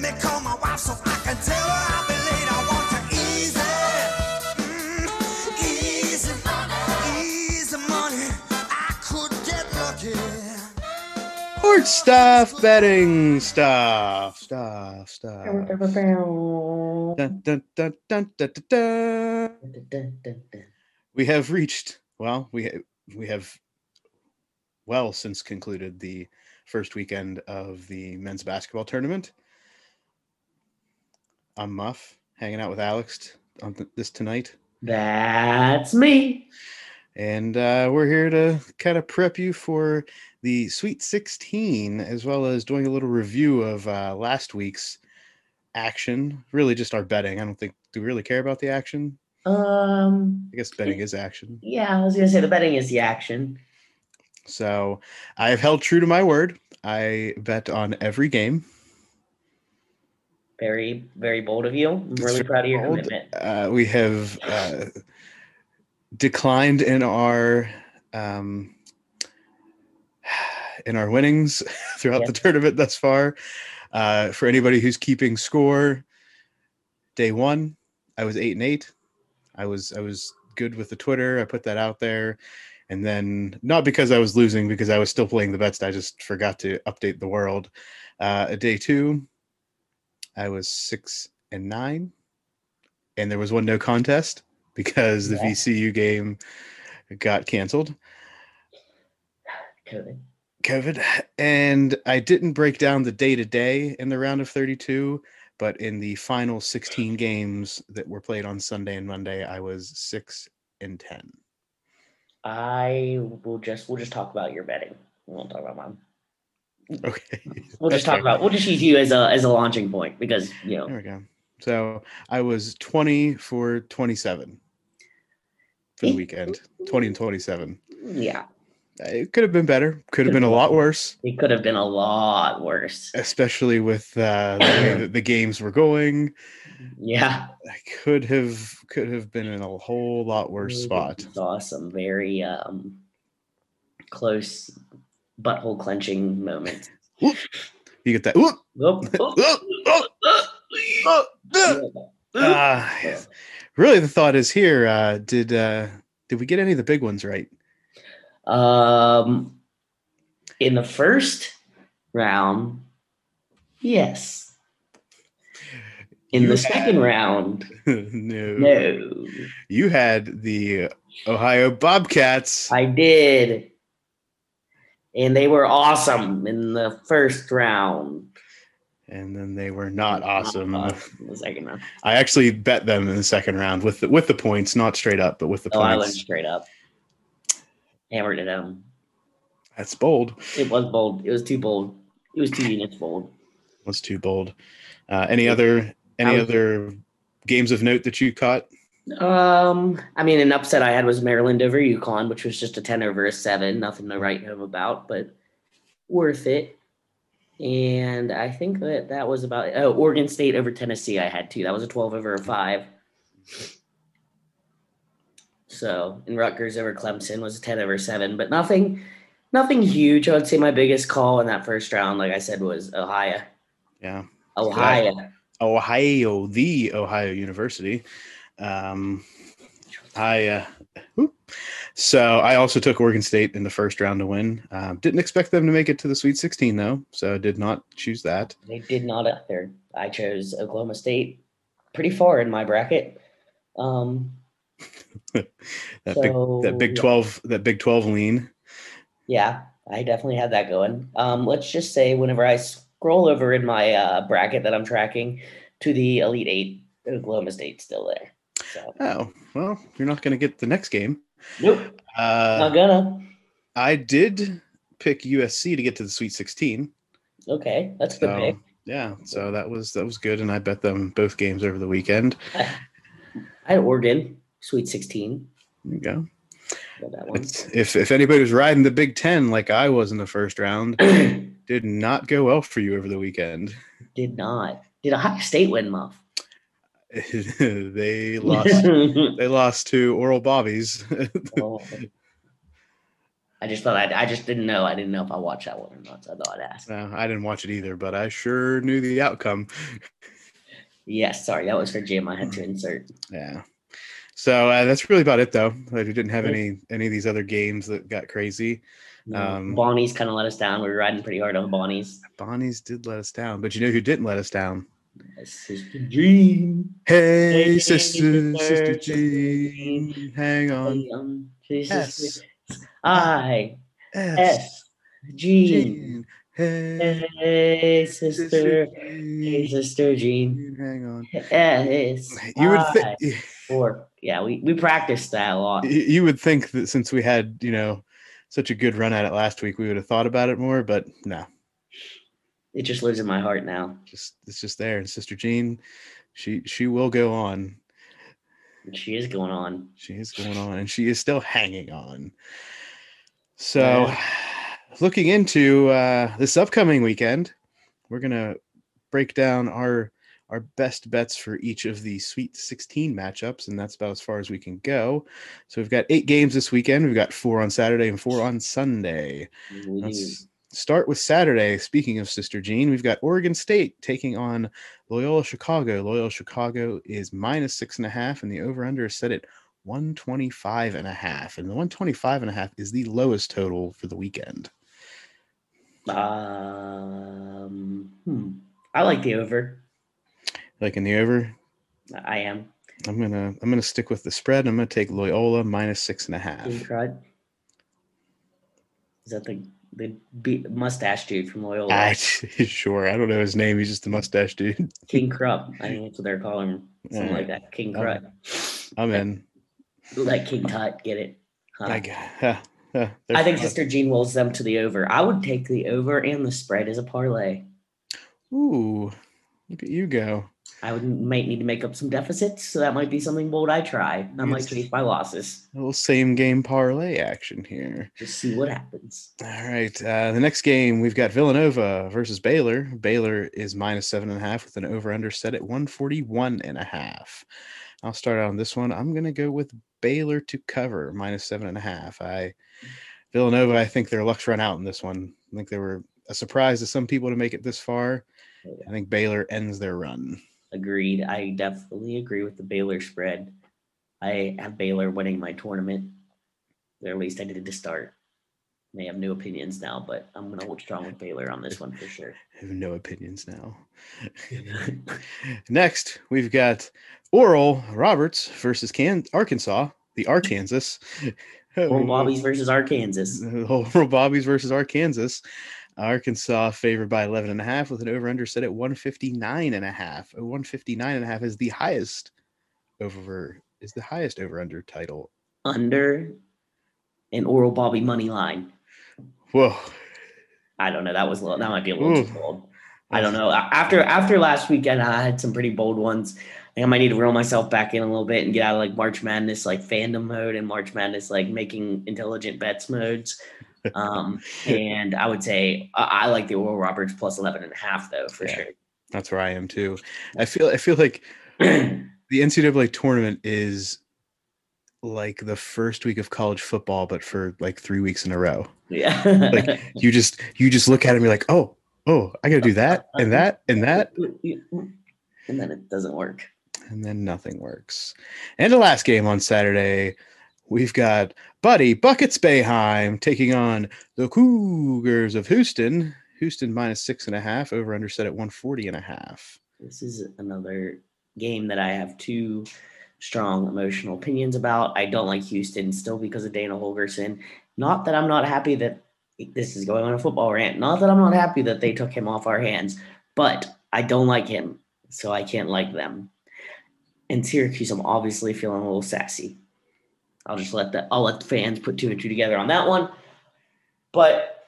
Let me call my wife so I can tell her I'll be late. I want to easy, easy money, easy money. I could get lucky. Court stuff, betting stuff. Dun, dun, dun, dun, dun, dun, dun. We have reached, well, we have since concluded the first weekend of the men's basketball tournament. I'm Muff, hanging out with Alex on this tonight. That's me. And we're here to kind of prep you for the Sweet 16, as well as doing a little review of last week's action. Really just our betting. I don't think, do we really care about the action? I guess betting is action. Yeah, I was going to say the betting is the action. So I've held true to my word. I bet on every game. Very, very bold of you. I'm really proud of your commitment. We have declined in our winnings throughout the tournament thus far. For anybody who's keeping score, day one, I was 8-8. I was good with the Twitter. I put that out there. And then, not because I was losing, because I was still playing the bets. I just forgot to update the world. Day two, I was 6-9, and there was one no contest because the VCU game got canceled. COVID. And I didn't break down the day-to-day in the round of 32, but in the final 16 games that were played on Sunday and Monday, I was 6-10. We'll just talk about your betting. We won't talk about mine. Okay. We'll just use you as a launching point because, you know. There we go. So I was 20-27 for the weekend. 20-27. Yeah. It could have been better. Could have been a lot worse. It could have been a lot worse. Especially with the way that the games were going. Yeah. I could have been in a whole lot worse spot. Saw some very close butthole clenching moments. You get that. Really, the thought is here. Did we get any of the big ones right? In the first round, yes. In the second round, no. You had the Ohio Bobcats. I did. And they were awesome in the first round. And then they were not awesome in the second round. I actually bet them in the second round with the points, not straight up, but with the points. I went straight up. Hammered it home. That's bold. It was bold. It was too bold. It was 2 units bold. It was too bold. Any other games of note that you caught? I mean, an upset I had was Maryland over UConn, which was just a 10-7. Nothing to write home about, but worth it. And I think that was about Oregon State over Tennessee. I had 2. That was a 12-5. So, and Rutgers over Clemson was a 10-7, but nothing huge. I would say my biggest call in that first round, like I said, was Ohio. Yeah. The Ohio University. So I also took Oregon State in the first round to win. Didn't expect them to make it to the Sweet 16, though, so I did not choose that. They did not up there. I chose Oklahoma State pretty far in my bracket. Big 12 lean. Yeah, I definitely had that going. Let's just say whenever I scroll over in my bracket that I'm tracking to the Elite 8, Oklahoma State's still there. So. Oh, well, you're not going to get the next game. Nope, not gonna. I did pick USC to get to the Sweet 16. Okay, that's a good pick. Yeah, so that was good, and I bet them both games over the weekend. I had Oregon, Sweet 16. There you go. If anybody was riding the Big Ten like I was in the first round, did not go well for you over the weekend. Did not. Did Ohio State win, Muff? They lost. They lost to Oral Bobbies. I just thought I just didn't know. I didn't know if I watched that one or not, so I thought I'd ask. No, I didn't watch it either, but I sure knew the outcome. Yes, sorry, that was for Jim. I had to insert. Yeah. So that's really about it, though. Like, we didn't have any of these other games that got crazy. Bonnie's kind of let us down. We were riding pretty hard on Bonnie's. Bonnie's did let us down, but you know who didn't let us down? Sister Jean. Hey, Sister Jean. Hang on. Jesus. Jean. Hey, Sister. Hey, Sister Jean. Hang on. You would think. Yeah, we practiced that a lot. You would think that since we had, you know, such a good run at it last week, we would have thought about it more, but no. It just lives in my heart now. It's just there. And Sister Jean, she will go on. She is going on. She is going on, and she is still hanging on. So, looking into this upcoming weekend, we're gonna break down our best bets for each of the Sweet 16 matchups, and that's about as far as we can go. So we've got 8 games this weekend. We've got 4 on Saturday and 4 on Sunday. Mm-hmm. Let's start with Saturday. Speaking of Sister Jean, we've got Oregon State taking on Loyola Chicago. Loyola Chicago is -6.5, and the over-under is set at 125.5. And the 125.5 is the lowest total for the weekend. I like the over. Like in the over? I am. I'm gonna stick with the spread. I'm gonna take Loyola -6.5. Is that the mustache dude from Loyola? Sure. I don't know his name. He's just the mustache dude. King Krupp. I think that's what they're calling him. Something like that. King Krupp. I'm in. Like King Tut. Get it? Huh? I think Sister Jean wills them to the over. I would take the over and the spread as a parlay. Ooh. Look at you go. I might need to make up some deficits, so that might be something bold I try. I might chase my losses. A little same-game parlay action here. Just see what happens. All right. The next game, we've got Villanova versus Baylor. Baylor is -7.5 with an over-under set at 141.5. I'll start out on this one. I'm going to go with Baylor to cover, -7.5. Villanova, I think their luck's run out in this one. I think they were a surprise to some people to make it this far. I think Baylor ends their run. Agreed. I definitely agree with the Baylor spread. I have Baylor winning my tournament, or at least I did to start. May have no opinions now, but I'm going to hold strong with Baylor on this one for sure. I have no opinions now. Next, we've got Oral Roberts versus Arkansas, the Arkansas. Oral Bobbies versus Arkansas. Oral Bobbies versus Arkansas. Arkansas favored by 11.5 with an over-under set at 159.5. 159.5 is the highest over-under title. Under an Oral Bobby money line. Whoa. I don't know. That might be a little too bold. I don't know. After last weekend, I had some pretty bold ones. I think I might need to reel myself back in a little bit and get out of like March Madness, like fandom mode, and March Madness, like making intelligent bets modes. And I would say I like the Oral Roberts plus 11.5 though, for sure. That's where I am too. I feel like the NCAA tournament is like the first week of college football, but for like 3 weeks in a row. Yeah. Like you just look at it and be like, oh, I gotta do that and that and that. And then it doesn't work. And then nothing works. And the last game on Saturday, we've got Buddy Buckets Bayheim taking on the Cougars of Houston. Houston -6.5, over under set at 140.5. This is another game that I have 2 strong emotional opinions about. I don't like Houston still because of Dana Holgerson. Not that I'm not happy that this is going on a football rant. Not that I'm not happy that they took him off our hands, but I don't like him, so I can't like them. And Syracuse, I'm obviously feeling a little sassy. I'll just let the fans put 2 and 2 together on that one. But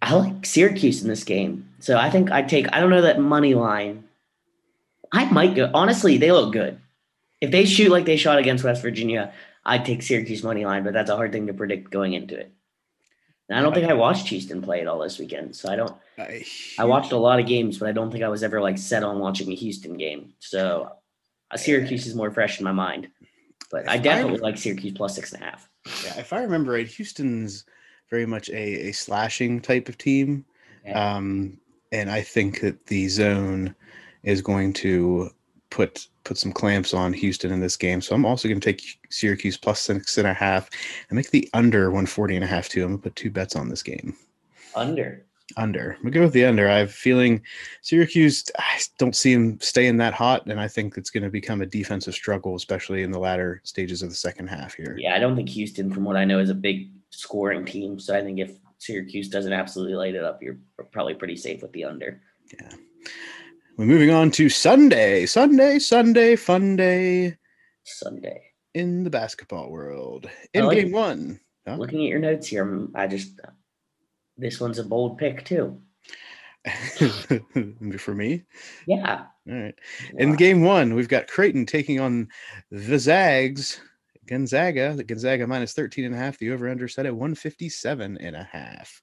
I like Syracuse in this game. So I think I don't know that money line. I might go. Honestly, they look good. If they shoot like they shot against West Virginia, I'd take Syracuse money line, but that's a hard thing to predict going into it. And I don't think I watched Houston play at all this weekend. So I watched a lot of games, but I don't think I was ever like set on watching a Houston game. So Syracuse is more fresh in my mind. But I definitely like Syracuse plus 6.5. Yeah, if I remember right, Houston's very much a slashing type of team. Yeah. And I think that the zone is going to put some clamps on Houston in this game. So I'm also going to take Syracuse plus 6.5 and make the under 140.5 too. I'm going to put two bets on this game. Under. We'll go with the under. I have a feeling Syracuse, I don't see him staying that hot, and I think it's going to become a defensive struggle, especially in the latter stages of the second half here. Yeah, I don't think Houston, from what I know, is a big scoring team, so I think if Syracuse doesn't absolutely light it up, you're probably pretty safe with the under. Yeah. We're moving on to Sunday, fun day. Sunday. In the basketball world. In like game one. Huh? Looking at your notes here, this one's a bold pick, too. For me? Yeah. All right. Yeah. In game one, we've got Creighton taking on the Zags. Gonzaga minus 13.5. The over-under set at 157.5.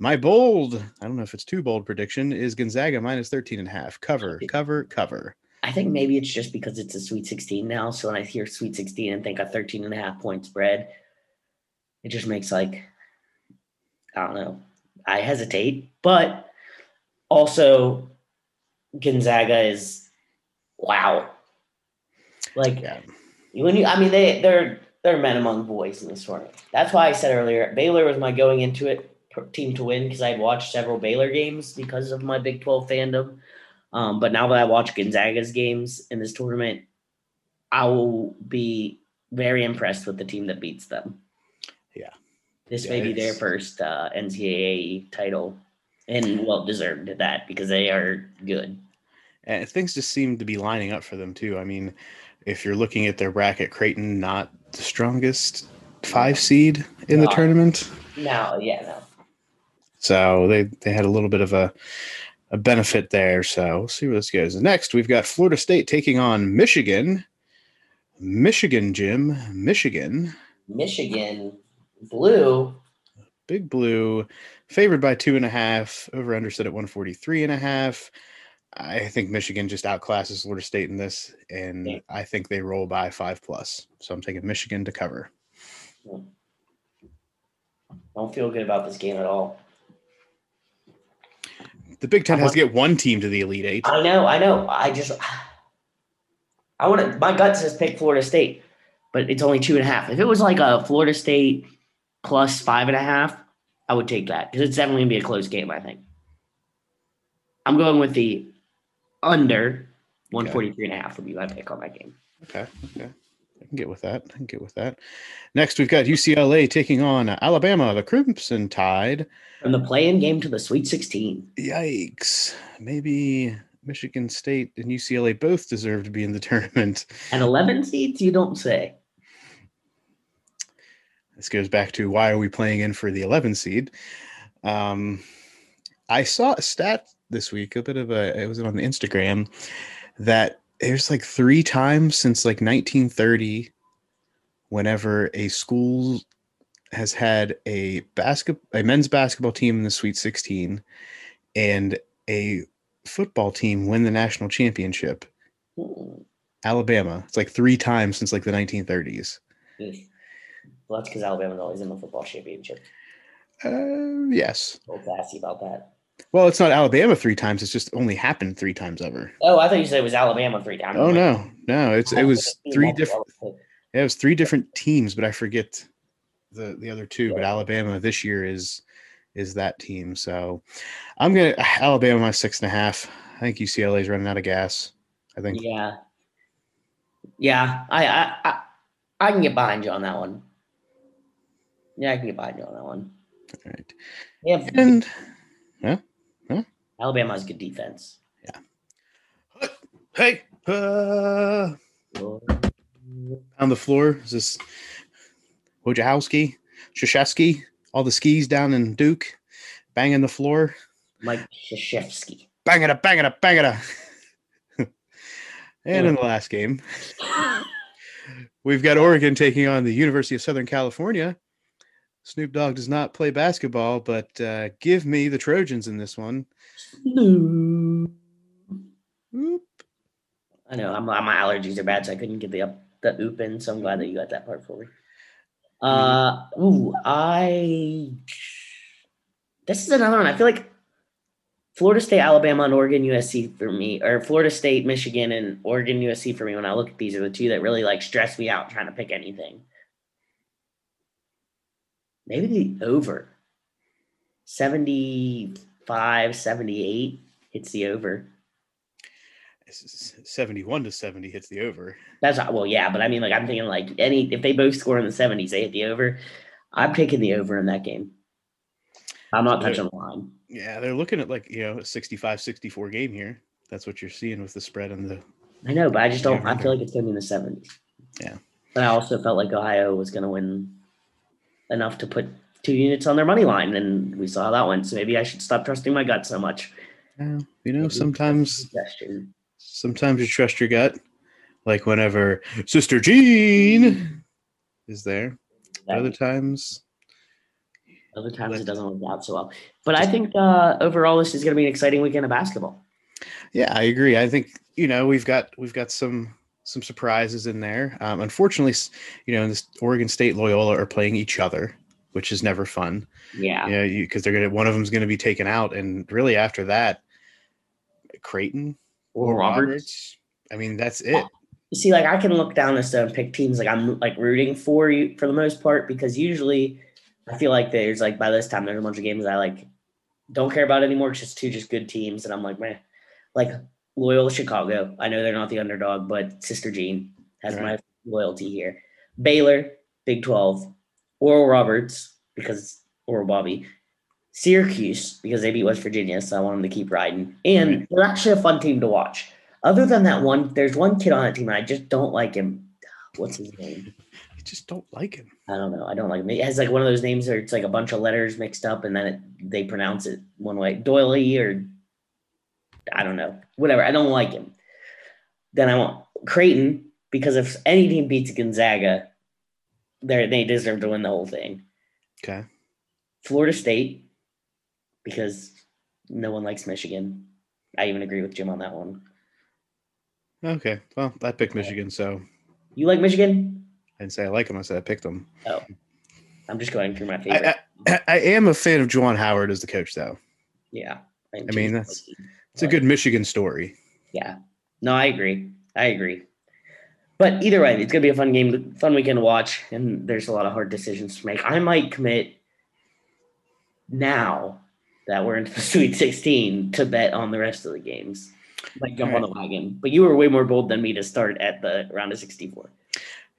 My bold, I don't know if it's too bold prediction, is Gonzaga minus 13.5. Cover. I think maybe it's just because it's a Sweet 16 now. So when I hear Sweet 16 and think a 13.5 point spread, it just makes I don't know. I hesitate, but also Gonzaga is wow. They're men among boys in this tournament. That's why I said earlier, Baylor was my going into it team to win because I had watched several Baylor games because of my Big 12 fandom. But now that I watch Gonzaga's games in this tournament, I will be very impressed with the team that beats them. Yeah. This may be their first NCAA title, and well-deserved at that, because they are good. And things just seem to be lining up for them, too. I mean, if you're looking at their bracket, Creighton, not the strongest 5 seed in the tournament. No. So they had a little bit of a benefit there, so we'll see where this goes. Next, we've got Florida State taking on Michigan. Michigan. Big blue favored by 2.5, over under set at 143.5. I think Michigan just outclasses Florida State in this, and yeah. I think they roll by 5+. So I'm taking Michigan to cover. I don't feel good about this game at all. The Big Ten has to get one team to the Elite Eight. I know. My gut says pick Florida State, but it's only 2.5. If it was like a Florida State plus 5.5, I would take that because it's definitely going to be a close game, I think. I'm going with the under 143.5 would be my pick on that game. Okay. I can get with that. Next, we've got UCLA taking on Alabama, the Crimson Tide. From the play-in game to the Sweet 16. Yikes. Maybe Michigan State and UCLA both deserve to be in the tournament. At 11 seeds, you don't say. This goes back to why are we playing in for the 11 seed? I saw a stat this week, it was on Instagram, that there's 3 times since 1930 whenever a school has had a men's basketball team in the Sweet 16 and a football team win the national championship. Ooh. Alabama. It's 3 times since the 1930s. Mm. Well, that's because Alabama's always in the football championship. Yes. So classy about that. Well, it's not Alabama 3 times. It's just only happened 3 times ever. Oh, I thought you said it was Alabama 3 times. Oh, no. It was 3 different. Yeah, it was 3 different teams, but I forget the other 2. Yeah. But Alabama this year is that team. So I'm going to Alabama my 6.5. I think UCLA is running out of gas. I think. Yeah. I can get behind you on that one. All right. Yeah. And Alabama has good defense. Yeah. Hey. On the floor is this Wojciechowski, Krzyzewski, all the skis down in Duke, banging the floor. Mike Krzyzewski. Bang it up. And in the last game, we've got Oregon taking on the University of Southern California. Snoop Dogg does not play basketball, but give me the Trojans in this one. No. Oop. I know my allergies are bad, so I couldn't get the oop in, so I'm glad that you got that part for me. This is another one. I feel like Florida State, Alabama, and Oregon, USC for me, or Florida State, Michigan, and Oregon, USC for me. When I look at these, are the two that really like stress me out trying to pick anything. Maybe the over. 75, 78 hits the over. 71-70 hits the over. That's not, well, yeah, but I mean, like I'm thinking, like any if they both score in the 70s, they hit the over. I'm taking the over in that game. I'm not touching the line. Yeah, they're looking at like, you know, a 65-64 game here. That's what you're seeing with the spread and the. I know, but I just don't. I feel like it's going to be in the 70s. Yeah, but I also felt like Ohio was going to win enough to put 2 units on their money line, and we saw that one. So maybe I should stop trusting my gut so much. Yeah, you know, maybe sometimes you trust your gut, like whenever Sister Jean is there. Other times it doesn't work out so well. But I think overall this is going to be an exciting weekend of basketball. Yeah, I agree. I think, you know, we've got some surprises in there. Unfortunately, you know, this Oregon State, Loyola are playing each other, which is never fun. Yeah, yeah, you know, because one of them is going to be taken out, and really after that, Creighton. Or Roberts. I mean, that's it. You see, like I can look down this and pick teams like I'm like rooting for you for the most part, because usually I feel like there's like by this time there's a bunch of games I like don't care about anymore. It's just two good teams, and I'm like, meh. Like Loyola Chicago. I know they're not the underdog, but Sister Jean has my loyalty here. Baylor, Big 12, Oral Roberts because Oral Bobby. Syracuse, because they beat West Virginia, so I want them to keep riding. And they're actually a fun team to watch. Other than that one, there's one kid on that team, and I just don't like him. What's his name? I just don't like him. I don't know. I don't like him. It has like one of those names where it's like a bunch of letters mixed up, and then they pronounce it one way. Doily or I don't know. Whatever. I don't like him. Then I want Creighton, because if any team beats Gonzaga, they deserve to win the whole thing. Okay. Florida State. Because no one likes Michigan. I even agree with Jim on that one. Okay. Well, I picked Michigan, so. You like Michigan? I didn't say I like them. I said I picked them. Oh. I'm just going through my favorite. I am a fan of Juwan Howard as the coach, though. Yeah. I mean, it's a good Michigan story. Yeah. No, I agree. But either way, it's going to be a fun game, fun weekend to watch, and there's a lot of hard decisions to make. I might commit now that we're into the Sweet 16 to bet on the rest of the games. Like jump on the wagon. But you were way more bold than me to start at the round of 64.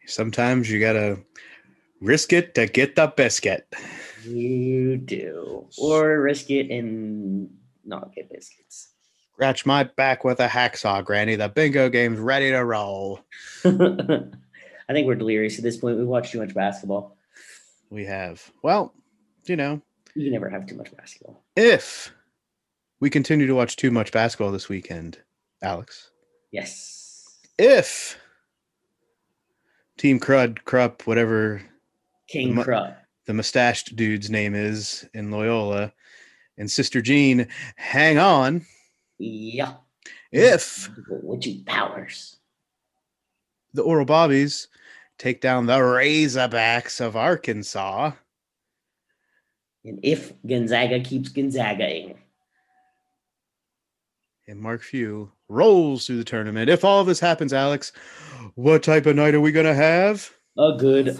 Sometimes you got to risk it to get the biscuit. You do. Or risk it and not get biscuits. Scratch my back with a hacksaw, Granny. The bingo game's ready to roll. I think we're delirious at this point. We've watched too much basketball. We have. Well, you know. You never have too much basketball. If we continue to watch too much basketball this weekend, Alex. Yes. If Team Crud, whatever King Crud, the mustached dude's name is in Loyola, and Sister Jean, hang on. Yeah. If Witchy Powers, the Oral Bobbies take down the Razorbacks of Arkansas. And if Gonzaga keeps Gonzagaing. And Mark Few rolls through the tournament. If all of this happens, Alex, what type of night are we going to have? A good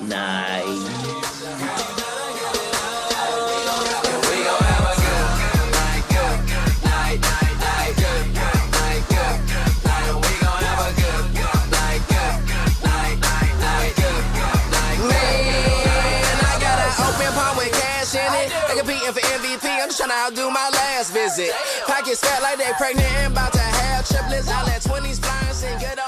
night. Do my last visit. Pockets fat like they pregnant and about to have triplets. All that 20s blinds and good.